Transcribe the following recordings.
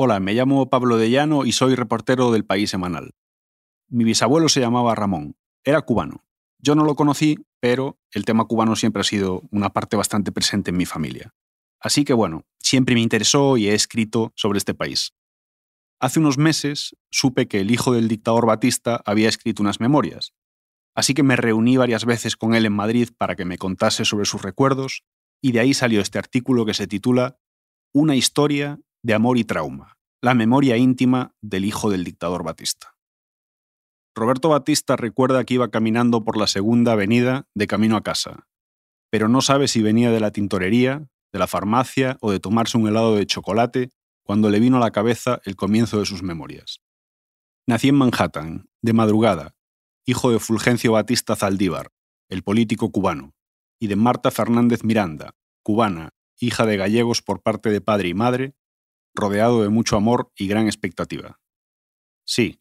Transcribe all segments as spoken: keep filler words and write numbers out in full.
Hola, me llamo Pablo de Llano y soy reportero del País Semanal. Mi bisabuelo se llamaba Ramón. Era cubano. Yo no lo conocí, pero el tema cubano siempre ha sido una parte bastante presente en mi familia. Así que bueno, siempre me interesó y he escrito sobre este país. Hace unos meses supe que el hijo del dictador Batista había escrito unas memorias. Así que me reuní varias veces con él en Madrid para que me contase sobre sus recuerdos y de ahí salió este artículo que se titula Una historia de amor y trauma, la memoria íntima del hijo del dictador Batista. Roberto Batista recuerda que iba caminando por la Segunda Avenida de camino a casa, pero no sabe si venía de la tintorería, de la farmacia o de tomarse un helado de chocolate cuando le vino a la cabeza el comienzo de sus memorias. Nací en Manhattan, de madrugada, hijo de Fulgencio Batista Zaldívar, el político cubano, y de Marta Fernández Miranda, cubana, hija de gallegos por parte de padre y madre, rodeado de mucho amor y gran expectativa. Sí,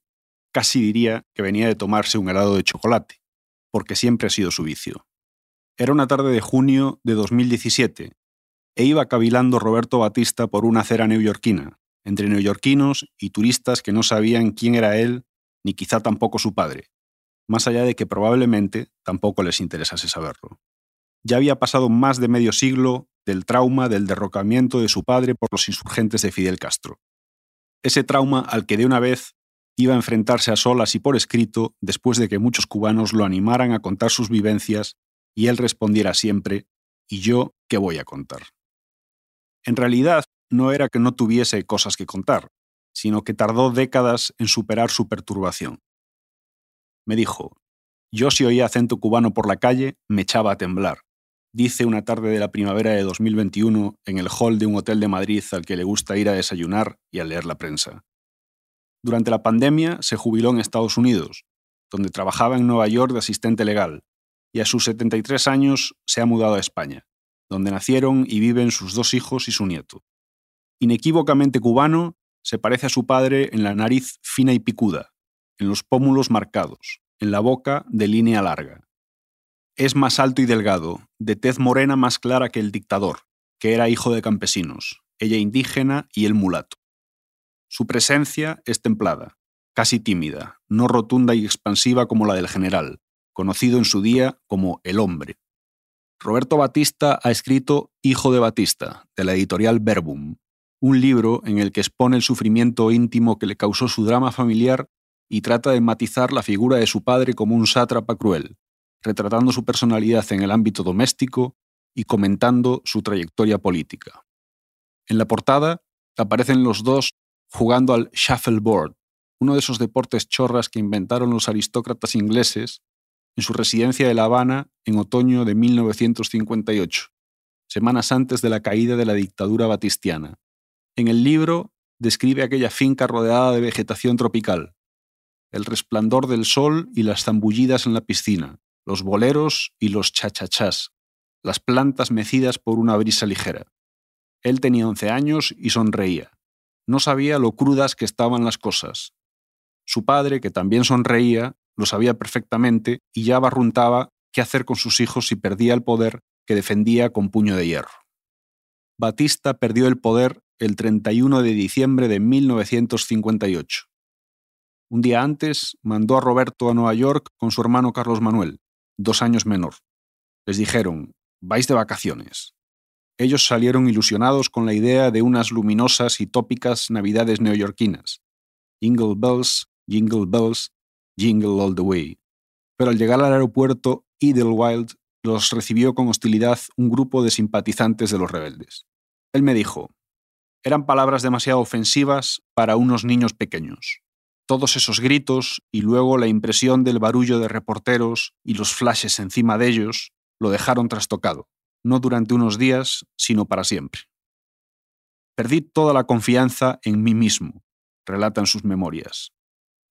casi diría que venía de tomarse un helado de chocolate, porque siempre ha sido su vicio. Era una tarde de junio de dos mil diecisiete e iba cavilando Roberto Batista por una acera neoyorquina, entre neoyorquinos y turistas que no sabían quién era él ni quizá tampoco su padre, más allá de que probablemente tampoco les interesase saberlo. Ya había pasado más de medio siglo del trauma del derrocamiento de su padre por los insurgentes de Fidel Castro. Ese trauma al que de una vez iba a enfrentarse a solas y por escrito después de que muchos cubanos lo animaran a contar sus vivencias y él respondiera siempre, ¿y yo qué voy a contar? En realidad, no era que no tuviese cosas que contar, sino que tardó décadas en superar su perturbación. Me dijo, yo si oía acento cubano por la calle, me echaba a temblar, dice una tarde de la primavera de dos mil veintiuno en el hall de un hotel de Madrid al que le gusta ir a desayunar y a leer la prensa. Durante la pandemia se jubiló en Estados Unidos, donde trabajaba en Nueva York de asistente legal, y a sus setenta y tres años se ha mudado a España, donde nacieron y viven sus dos hijos y su nieto. Inequívocamente cubano, se parece a su padre en la nariz fina y picuda, en los pómulos marcados, en la boca de línea larga. Es más alto y delgado, de tez morena más clara que el dictador, que era hijo de campesinos, ella indígena y él mulato. Su presencia es templada, casi tímida, no rotunda y expansiva como la del general, conocido en su día como El Hombre. Roberto Batista ha escrito Hijo de Batista, de la editorial Verbum, un libro en el que expone el sufrimiento íntimo que le causó su drama familiar y trata de matizar la figura de su padre como un sátrapa cruel, retratando su personalidad en el ámbito doméstico y comentando su trayectoria política. En la portada aparecen los dos jugando al shuffleboard, uno de esos deportes chorras que inventaron los aristócratas ingleses en su residencia de La Habana en otoño de mil novecientos cincuenta y ocho, semanas antes de la caída de la dictadura batistiana. En el libro describe aquella finca rodeada de vegetación tropical, el resplandor del sol y las zambullidas en la piscina, los boleros y los chachachás, las plantas mecidas por una brisa ligera. Él tenía once años y sonreía. No sabía lo crudas que estaban las cosas. Su padre, que también sonreía, lo sabía perfectamente y ya barruntaba qué hacer con sus hijos si perdía el poder que defendía con puño de hierro. Batista perdió el poder el treinta y uno de diciembre de mil novecientos cincuenta y ocho. Un día antes mandó a Roberto a Nueva York con su hermano Carlos Manuel, dos años menor. Les dijeron, vais de vacaciones. Ellos salieron ilusionados con la idea de unas luminosas y tópicas navidades neoyorquinas. Jingle bells, jingle bells, jingle all the way. Pero al llegar al aeropuerto Idlewild los recibió con hostilidad un grupo de simpatizantes de los rebeldes. Él me dijo, eran palabras demasiado ofensivas para unos niños pequeños. Todos esos gritos y luego la impresión del barullo de reporteros y los flashes encima de ellos lo dejaron trastocado, no durante unos días, sino para siempre. Perdí toda la confianza en mí mismo, relatan sus memorias.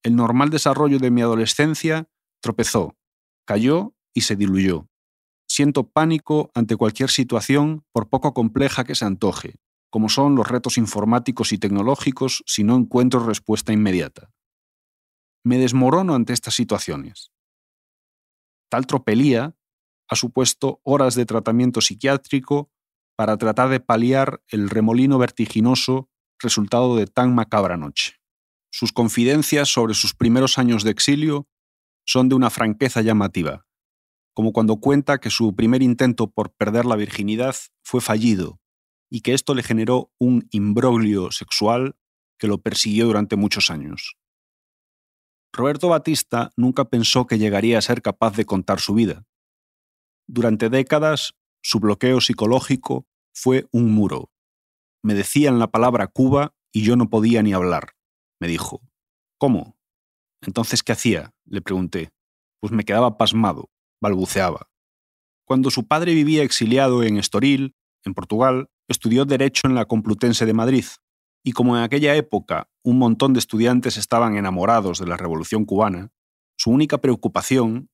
El normal desarrollo de mi adolescencia tropezó, cayó y se diluyó. Siento pánico ante cualquier situación, por poco compleja que se antoje, como son los retos informáticos y tecnológicos si no encuentro respuesta inmediata. Me desmorono ante estas situaciones. Tal tropelía ha supuesto horas de tratamiento psiquiátrico para tratar de paliar el remolino vertiginoso resultado de tan macabra noche. Sus confidencias sobre sus primeros años de exilio son de una franqueza llamativa, como cuando cuenta que su primer intento por perder la virginidad fue fallido y que esto le generó un imbroglio sexual que lo persiguió durante muchos años. Roberto Batista nunca pensó que llegaría a ser capaz de contar su vida. Durante décadas, su bloqueo psicológico fue un muro. Me decían la palabra Cuba y yo no podía ni hablar, me dijo. ¿Cómo? ¿Entonces qué hacía?, le pregunté. Pues me quedaba pasmado, balbuceaba. Cuando su padre vivía exiliado en Estoril, en Portugal, estudió Derecho en la Complutense de Madrid, y como en aquella época un montón de estudiantes estaban enamorados de la Revolución Cubana, su única preocupación,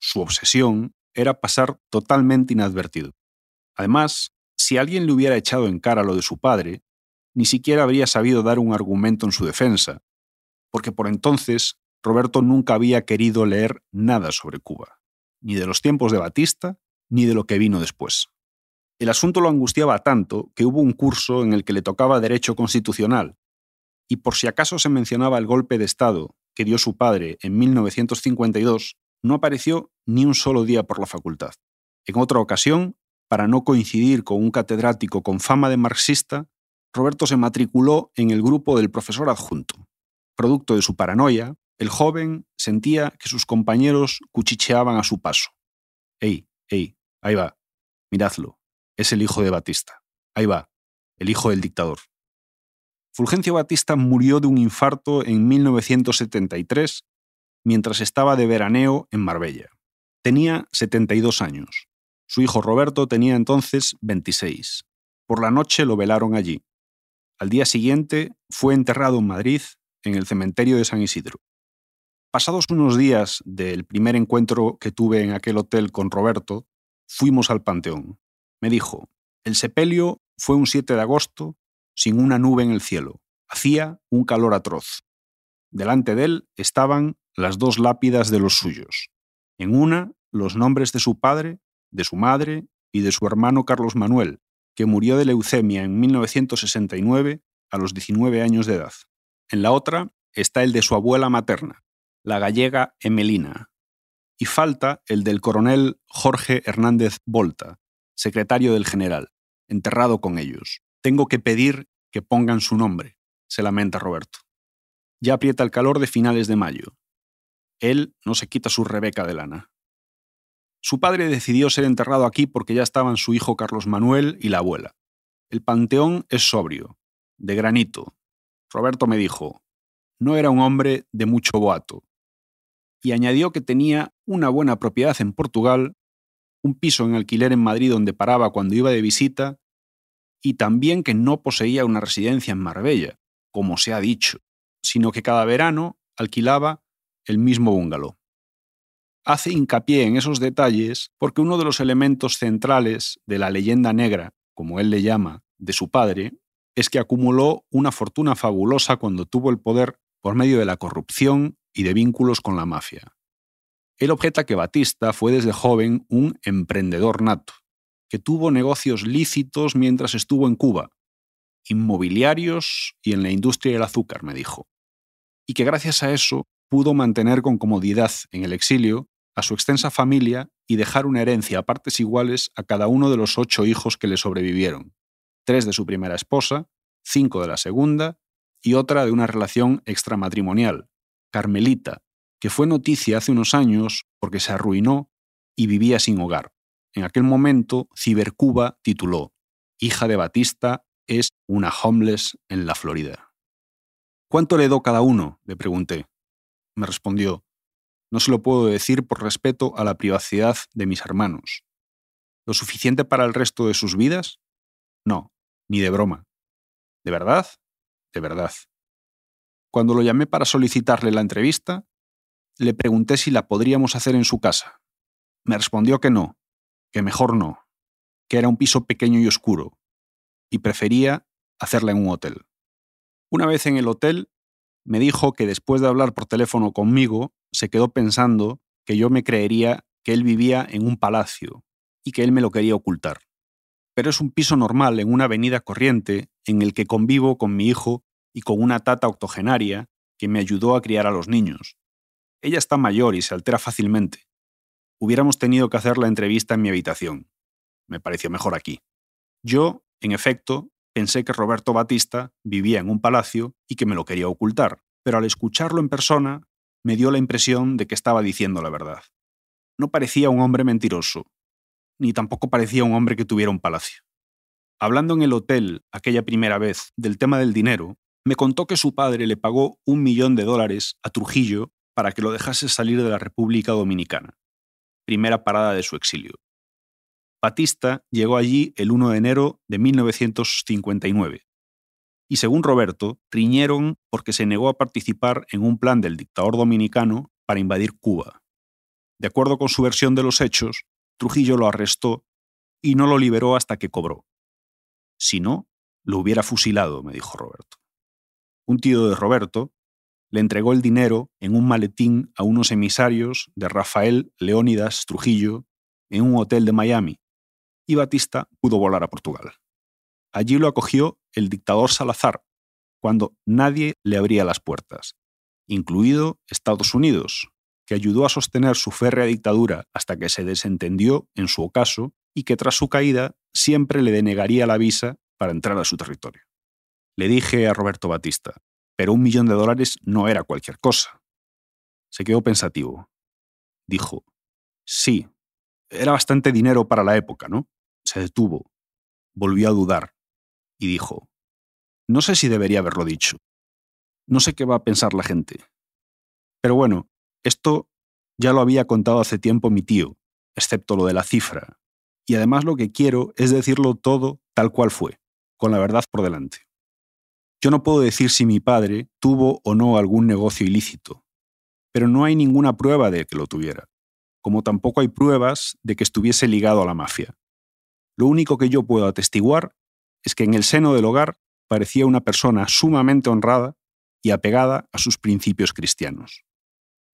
su obsesión, era pasar totalmente inadvertido. Además, si alguien le hubiera echado en cara lo de su padre, ni siquiera habría sabido dar un argumento en su defensa, porque por entonces Roberto nunca había querido leer nada sobre Cuba, ni de los tiempos de Batista, ni de lo que vino después. El asunto lo angustiaba tanto que hubo un curso en el que le tocaba Derecho Constitucional, y por si acaso se mencionaba el golpe de Estado que dio su padre en mil novecientos cincuenta y dos, no apareció ni un solo día por la facultad. En otra ocasión, para no coincidir con un catedrático con fama de marxista, Roberto se matriculó en el grupo del profesor adjunto. Producto de su paranoia, el joven sentía que sus compañeros cuchicheaban a su paso. «Ey, ey, ahí va. Miradlo. Es el hijo de Batista. Ahí va. El hijo del dictador». Fulgencio Batista murió de un infarto en mil novecientos setenta y tres mientras estaba de veraneo en Marbella. Tenía setenta y dos años. Su hijo Roberto tenía entonces veintiséis. Por la noche lo velaron allí. Al día siguiente fue enterrado en Madrid, en el cementerio de San Isidro. Pasados unos días del primer encuentro que tuve en aquel hotel con Roberto, fuimos al Panteón. Me dijo, el sepelio fue un siete de agosto, sin una nube en el cielo. Hacía un calor atroz. Delante de él estaban las dos lápidas de los suyos. En una, los nombres de su padre, de su madre y de su hermano Carlos Manuel, que murió de leucemia en mil novecientos sesenta y nueve a los diecinueve años de edad. En la otra está el de su abuela materna, la gallega Emelina. Y falta el del coronel Jorge Hernández Volta, secretario del general, enterrado con ellos. Tengo que pedir que pongan su nombre, se lamenta Roberto. Ya aprieta el calor de finales de mayo. Él no se quita su rebeca de lana. Su padre decidió ser enterrado aquí porque ya estaban su hijo Carlos Manuel y la abuela. El panteón es sobrio, de granito. Roberto me dijo, no era un hombre de mucho boato. Y añadió que tenía una buena propiedad en Portugal, un piso en alquiler en Madrid donde paraba cuando iba de visita, y también que no poseía una residencia en Marbella, como se ha dicho, sino que cada verano alquilaba el mismo bungalow. Hace hincapié en esos detalles porque uno de los elementos centrales de la leyenda negra, como él le llama, de su padre, es que acumuló una fortuna fabulosa cuando tuvo el poder por medio de la corrupción y de vínculos con la mafia. Él objeta que Batista fue desde joven un emprendedor nato, que tuvo negocios lícitos mientras estuvo en Cuba, inmobiliarios y en la industria del azúcar, me dijo, y que gracias a eso pudo mantener con comodidad en el exilio a su extensa familia y dejar una herencia a partes iguales a cada uno de los ocho hijos que le sobrevivieron, tres de su primera esposa, cinco de la segunda y otra de una relación extramatrimonial, Carmelita, que fue noticia hace unos años porque se arruinó y vivía sin hogar. En aquel momento, Cibercuba tituló «Hija de Batista es una homeless en la Florida». «¿Cuánto le do cada uno?», le pregunté. Me respondió, «No se lo puedo decir por respeto a la privacidad de mis hermanos». «¿Lo suficiente para el resto de sus vidas?». «No, ni de broma». «¿De verdad?». «De verdad». Cuando lo llamé para solicitarle la entrevista, le pregunté si la podríamos hacer en su casa. Me respondió que no, que mejor no, que era un piso pequeño y oscuro, y prefería hacerla en un hotel. Una vez en el hotel, me dijo que después de hablar por teléfono conmigo, se quedó pensando que yo me creería que él vivía en un palacio y que él me lo quería ocultar. Pero es un piso normal en una avenida corriente en el que convivo con mi hijo y con una tata octogenaria que me ayudó a criar a los niños. Ella está mayor y se altera fácilmente. Hubiéramos tenido que hacer la entrevista en mi habitación. Me pareció mejor aquí. Yo, en efecto, pensé que Roberto Batista vivía en un palacio y que me lo quería ocultar, pero al escucharlo en persona me dio la impresión de que estaba diciendo la verdad. No parecía un hombre mentiroso, ni tampoco parecía un hombre que tuviera un palacio. Hablando en el hotel aquella primera vez del tema del dinero, me contó que su padre le pagó un millón de dólares a Trujillo para que lo dejase salir de la República Dominicana, primera parada de su exilio. Batista llegó allí el uno de enero de mil novecientos cincuenta y nueve, y según Roberto, riñeron porque se negó a participar en un plan del dictador dominicano para invadir Cuba. De acuerdo con su versión de los hechos, Trujillo lo arrestó y no lo liberó hasta que cobró. Si no, lo hubiera fusilado, me dijo Roberto. Un tío de Roberto le entregó el dinero en un maletín a unos emisarios de Rafael Leónidas Trujillo en un hotel de Miami, y Batista pudo volar a Portugal. Allí lo acogió el dictador Salazar, cuando nadie le abría las puertas, incluido Estados Unidos, que ayudó a sostener su férrea dictadura hasta que se desentendió en su ocaso y que tras su caída siempre le denegaría la visa para entrar a su territorio. Le dije a Roberto Batista, pero un millón de dólares no era cualquier cosa. Se quedó pensativo. Dijo, sí, era bastante dinero para la época, ¿no? Se detuvo, volvió a dudar y dijo, no sé si debería haberlo dicho. No sé qué va a pensar la gente. Pero bueno, esto ya lo había contado hace tiempo mi tío, excepto lo de la cifra. Y además lo que quiero es decirlo todo tal cual fue, con la verdad por delante. Yo no puedo decir si mi padre tuvo o no algún negocio ilícito, pero no hay ninguna prueba de que lo tuviera, como tampoco hay pruebas de que estuviese ligado a la mafia. Lo único que yo puedo atestiguar es que en el seno del hogar parecía una persona sumamente honrada y apegada a sus principios cristianos.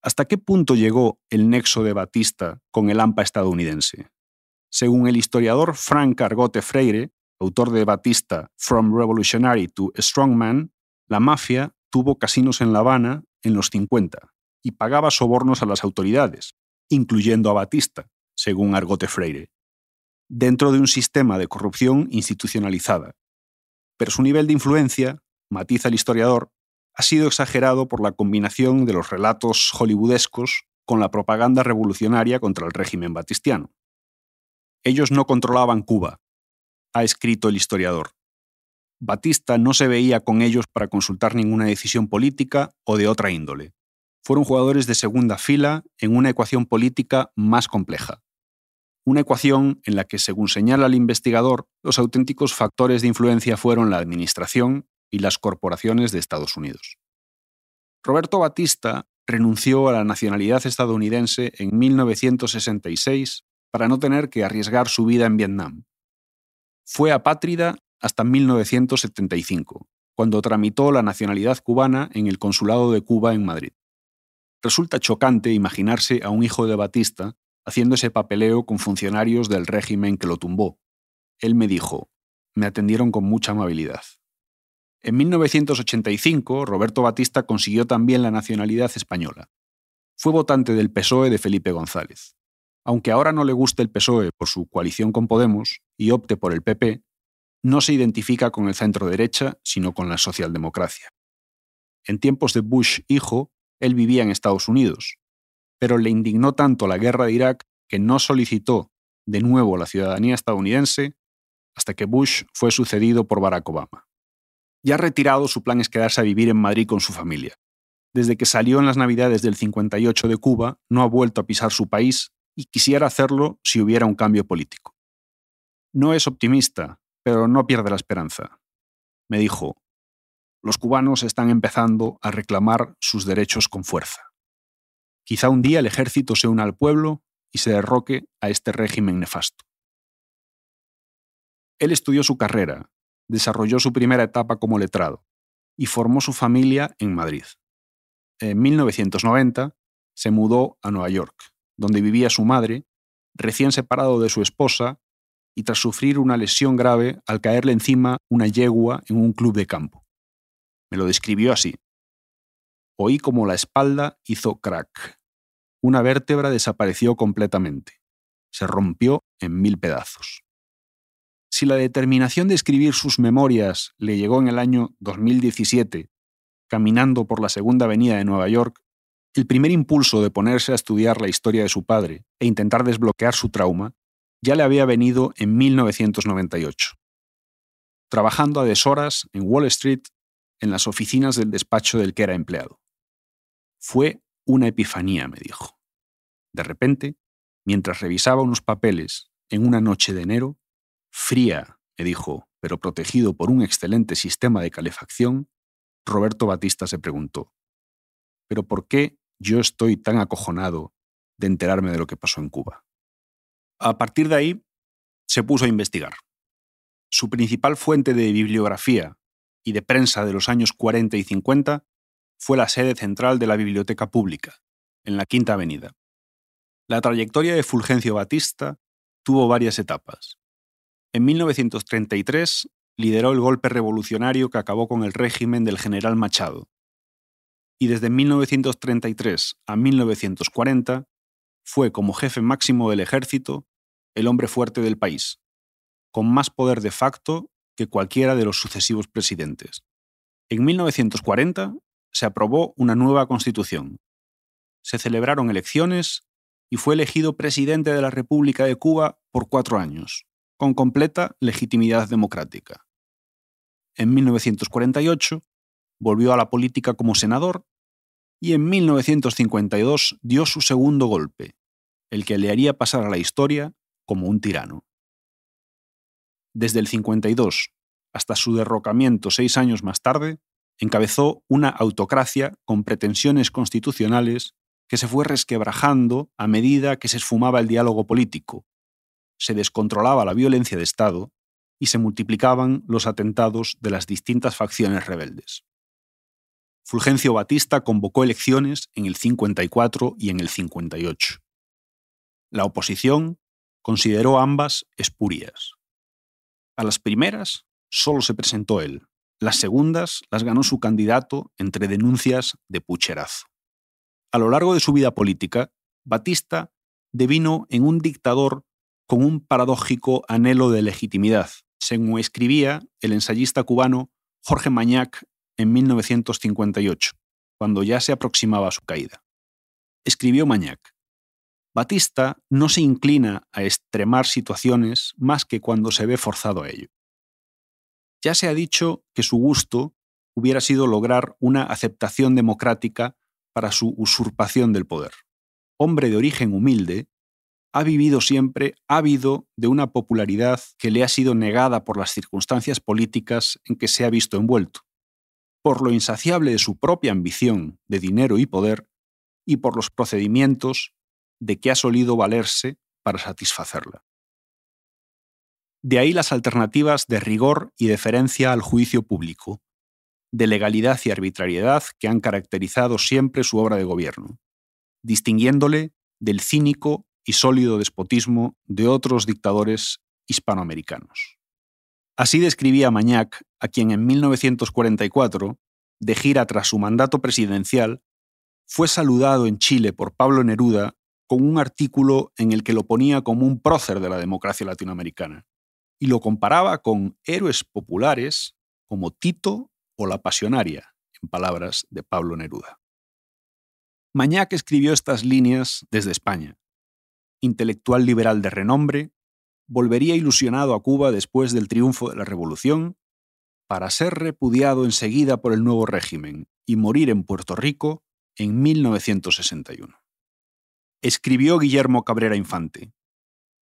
¿Hasta qué punto llegó el nexo de Batista con el AMPA estadounidense? Según el historiador Frank Argote Freire, autor de Batista, From Revolutionary to Strongman, la mafia tuvo casinos en La Habana en los cincuenta y pagaba sobornos a las autoridades, incluyendo a Batista, según Argote Freire, dentro de un sistema de corrupción institucionalizada. Pero su nivel de influencia, matiza el historiador, ha sido exagerado por la combinación de los relatos hollywoodescos con la propaganda revolucionaria contra el régimen batistiano. Ellos no controlaban Cuba, ha escrito el historiador. Batista no se veía con ellos para consultar ninguna decisión política o de otra índole. Fueron jugadores de segunda fila en una ecuación política más compleja. Una ecuación en la que, según señala el investigador, los auténticos factores de influencia fueron la administración y las corporaciones de Estados Unidos. Roberto Batista renunció a la nacionalidad estadounidense en mil novecientos sesenta y seis para no tener que arriesgar su vida en Vietnam. Fue apátrida hasta mil novecientos setenta y cinco, cuando tramitó la nacionalidad cubana en el Consulado de Cuba en Madrid. Resulta chocante imaginarse a un hijo de Batista haciendo ese papeleo con funcionarios del régimen que lo tumbó. Él me dijo, me atendieron con mucha amabilidad. En mil novecientos ochenta y cinco, Roberto Batista consiguió también la nacionalidad española. Fue votante del P S O E de Felipe González. Aunque ahora no le guste el P S O E por su coalición con Podemos y opte por el P P, no se identifica con el centro-derecha, sino con la socialdemocracia. En tiempos de Bush hijo, él vivía en Estados Unidos, pero le indignó tanto la guerra de Irak que no solicitó de nuevo la ciudadanía estadounidense hasta que Bush fue sucedido por Barack Obama. Ya retirado, su plan es quedarse a vivir en Madrid con su familia. Desde que salió en las Navidades del cincuenta y ocho de Cuba, no ha vuelto a pisar su país, y quisiera hacerlo si hubiera un cambio político. No es optimista, pero no pierde la esperanza. Me dijo, los cubanos están empezando a reclamar sus derechos con fuerza. Quizá un día el ejército se una al pueblo y se derroque a este régimen nefasto. Él estudió su carrera, desarrolló su primera etapa como letrado y formó su familia en Madrid. En mil novecientos noventa se mudó a Nueva York, donde vivía su madre, recién separado de su esposa y tras sufrir una lesión grave al caerle encima una yegua en un club de campo. Me lo describió así. Oí como la espalda hizo crack. Una vértebra desapareció completamente. Se rompió en mil pedazos. Si la determinación de escribir sus memorias le llegó en el año dos mil diecisiete, caminando por la Segunda Avenida de Nueva York, el primer impulso de ponerse a estudiar la historia de su padre e intentar desbloquear su trauma ya le había venido en mil novecientos noventa y ocho. Trabajando a deshoras en Wall Street, en las oficinas del despacho del que era empleado. Fue una epifanía, me dijo. De repente, mientras revisaba unos papeles en una noche de enero, fría, me dijo, pero protegido por un excelente sistema de calefacción, Roberto Batista se preguntó: ¿pero por qué yo estoy tan acojonado de enterarme de lo que pasó en Cuba? A partir de ahí, se puso a investigar. Su principal fuente de bibliografía y de prensa de los años cuarenta y cincuenta fue la sede central de la Biblioteca Pública, en la Quinta Avenida. La trayectoria de Fulgencio Batista tuvo varias etapas. En mil novecientos treinta y tres lideró el golpe revolucionario que acabó con el régimen del general Machado. Y desde mil novecientos treinta y tres a mil novecientos cuarenta fue, como jefe máximo del ejército, el hombre fuerte del país, con más poder de facto que cualquiera de los sucesivos presidentes. En mil novecientos cuarenta se aprobó una nueva constitución. Se celebraron elecciones y fue elegido presidente de la República de Cuba por cuatro años, con completa legitimidad democrática. En mil novecientos cuarenta y ocho volvió a la política como senador y en mil novecientos cincuenta y dos dio su segundo golpe, el que le haría pasar a la historia como un tirano. Desde el cincuenta y dos hasta su derrocamiento seis años más tarde, encabezó una autocracia con pretensiones constitucionales que se fue resquebrajando a medida que se esfumaba el diálogo político, se descontrolaba la violencia de Estado y se multiplicaban los atentados de las distintas facciones rebeldes. Fulgencio Batista convocó elecciones en el cincuenta y cuatro y en el cincuenta y ocho. La oposición consideró ambas espurias. A las primeras solo se presentó él. Las segundas las ganó su candidato entre denuncias de pucherazo. A lo largo de su vida política, Batista devino en un dictador con un paradójico anhelo de legitimidad, según escribía el ensayista cubano Jorge Mañach en mil novecientos cincuenta y ocho, cuando ya se aproximaba a su caída. Escribió Mañach: Batista no se inclina a extremar situaciones más que cuando se ve forzado a ello. Ya se ha dicho que su gusto hubiera sido lograr una aceptación democrática para su usurpación del poder. Hombre de origen humilde, ha vivido siempre ávido de una popularidad que le ha sido negada por las circunstancias políticas en que se ha visto envuelto, por lo insaciable de su propia ambición de dinero y poder y por los procedimientos de que ha solido valerse para satisfacerla. De ahí las alternativas de rigor y deferencia al juicio público, de legalidad y arbitrariedad que han caracterizado siempre su obra de gobierno, distinguiéndole del cínico y sólido despotismo de otros dictadores hispanoamericanos. Así describía Mañach, a quien en mil novecientos cuarenta y cuatro, de gira tras su mandato presidencial, fue saludado en Chile por Pablo Neruda con un artículo en el que lo ponía como un prócer de la democracia latinoamericana y lo comparaba con héroes populares como Tito o la Pasionaria, en palabras de Pablo Neruda. Mañach escribió estas líneas desde España. Intelectual liberal de renombre, volvería ilusionado a Cuba después del triunfo de la Revolución para ser repudiado enseguida por el nuevo régimen y morir en Puerto Rico en mil novecientos sesenta y uno. Escribió Guillermo Cabrera Infante.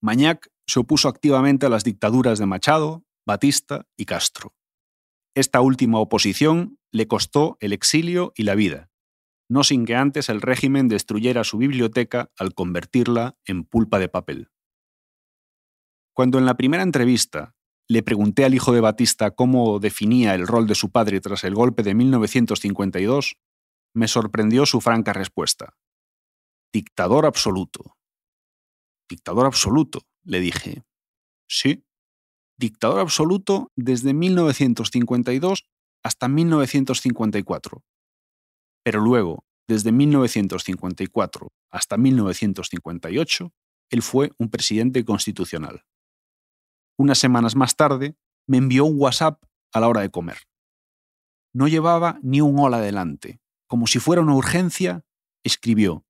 Mañach se opuso activamente a las dictaduras de Machado, Batista y Castro. Esta última oposición le costó el exilio y la vida, no sin que antes el régimen destruyera su biblioteca al convertirla en pulpa de papel. Cuando en la primera entrevista le pregunté al hijo de Batista cómo definía el rol de su padre tras el golpe de mil novecientos cincuenta y dos, me sorprendió su franca respuesta. Dictador absoluto. Dictador absoluto, le dije. Sí, dictador absoluto desde mil novecientos cincuenta y dos hasta mil novecientos cincuenta y cuatro. Pero luego, desde mil novecientos cincuenta y cuatro hasta mil novecientos cincuenta y ocho, él fue un presidente constitucional. Unas semanas más tarde, me envió un WhatsApp a la hora de comer. No llevaba ni un hola adelante. Como si fuera una urgencia, escribió: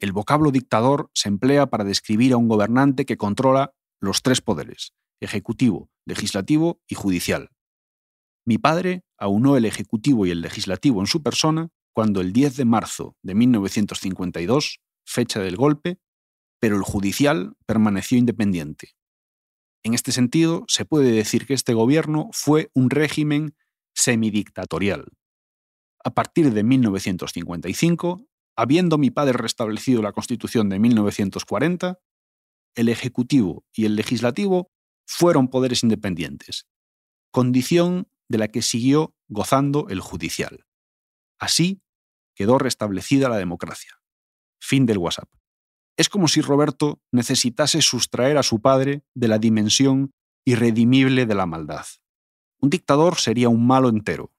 el vocablo dictador se emplea para describir a un gobernante que controla los tres poderes, ejecutivo, legislativo y judicial. Mi padre aunó el ejecutivo y el legislativo en su persona cuando el diez de marzo de mil novecientos cincuenta y dos, fecha del golpe, pero el judicial permaneció independiente. En este sentido, se puede decir que este gobierno fue un régimen semidictatorial. A partir de mil novecientos cincuenta y cinco, habiendo mi padre restablecido la Constitución de mil novecientos cuarenta, el Ejecutivo y el Legislativo fueron poderes independientes, condición de la que siguió gozando el judicial. Así quedó restablecida la democracia. Fin del WhatsApp. Es como si Roberto necesitase sustraer a su padre de la dimensión irredimible de la maldad. Un dictador sería un malo entero,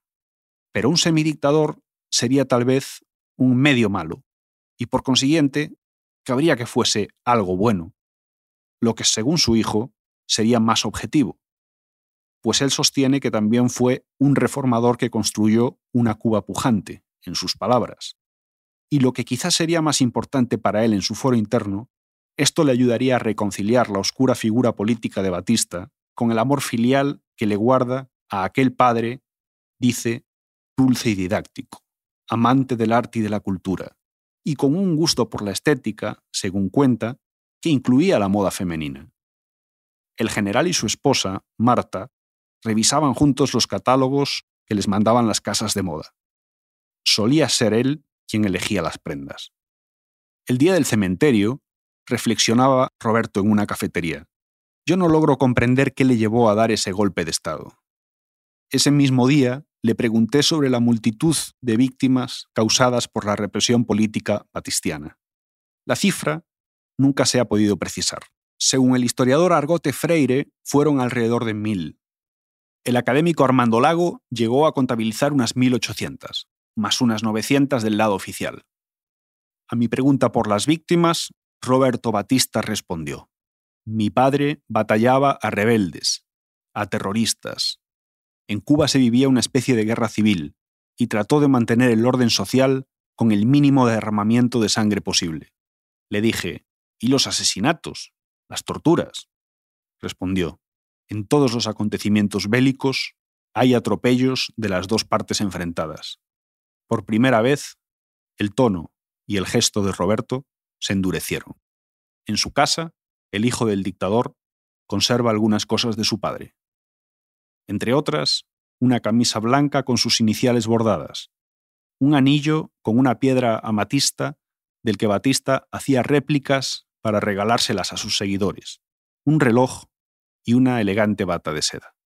pero un semidictador sería tal vez un medio malo, y por consiguiente cabría que fuese algo bueno, lo que según su hijo sería más objetivo, pues él sostiene que también fue un reformador que construyó una Cuba pujante, en sus palabras. Y lo que quizás sería más importante para él en su foro interno, esto le ayudaría a reconciliar la oscura figura política de Batista con el amor filial que le guarda a aquel padre, dice, dulce y didáctico, amante del arte y de la cultura, y con un gusto por la estética, según cuenta, que incluía la moda femenina. El general y su esposa, Marta, revisaban juntos los catálogos que les mandaban las casas de moda. Solía ser él quien elegía las prendas. El día del cementerio, reflexionaba Roberto en una cafetería. Yo no logro comprender qué le llevó a dar ese golpe de Estado. Ese mismo día le pregunté sobre la multitud de víctimas causadas por la represión política batistiana. La cifra nunca se ha podido precisar. Según el historiador Argote Freire, fueron alrededor de mil. El académico Armando Lago llegó a contabilizar unas mil ochocientas, más unas novecientas del lado oficial. A mi pregunta por las víctimas, Roberto Batista respondió: mi padre batallaba a rebeldes, a terroristas. En Cuba se vivía una especie de guerra civil y trató de mantener el orden social con el mínimo derramamiento de sangre posible. Le dije: ¿y los asesinatos? ¿Las torturas? Respondió: en todos los acontecimientos bélicos hay atropellos de las dos partes enfrentadas. Por primera vez, el tono y el gesto de Roberto se endurecieron. En su casa, el hijo del dictador conserva algunas cosas de su padre. Entre otras, una camisa blanca con sus iniciales bordadas, un anillo con una piedra amatista del que Batista hacía réplicas para regalárselas a sus seguidores, un reloj y una elegante bata de seda.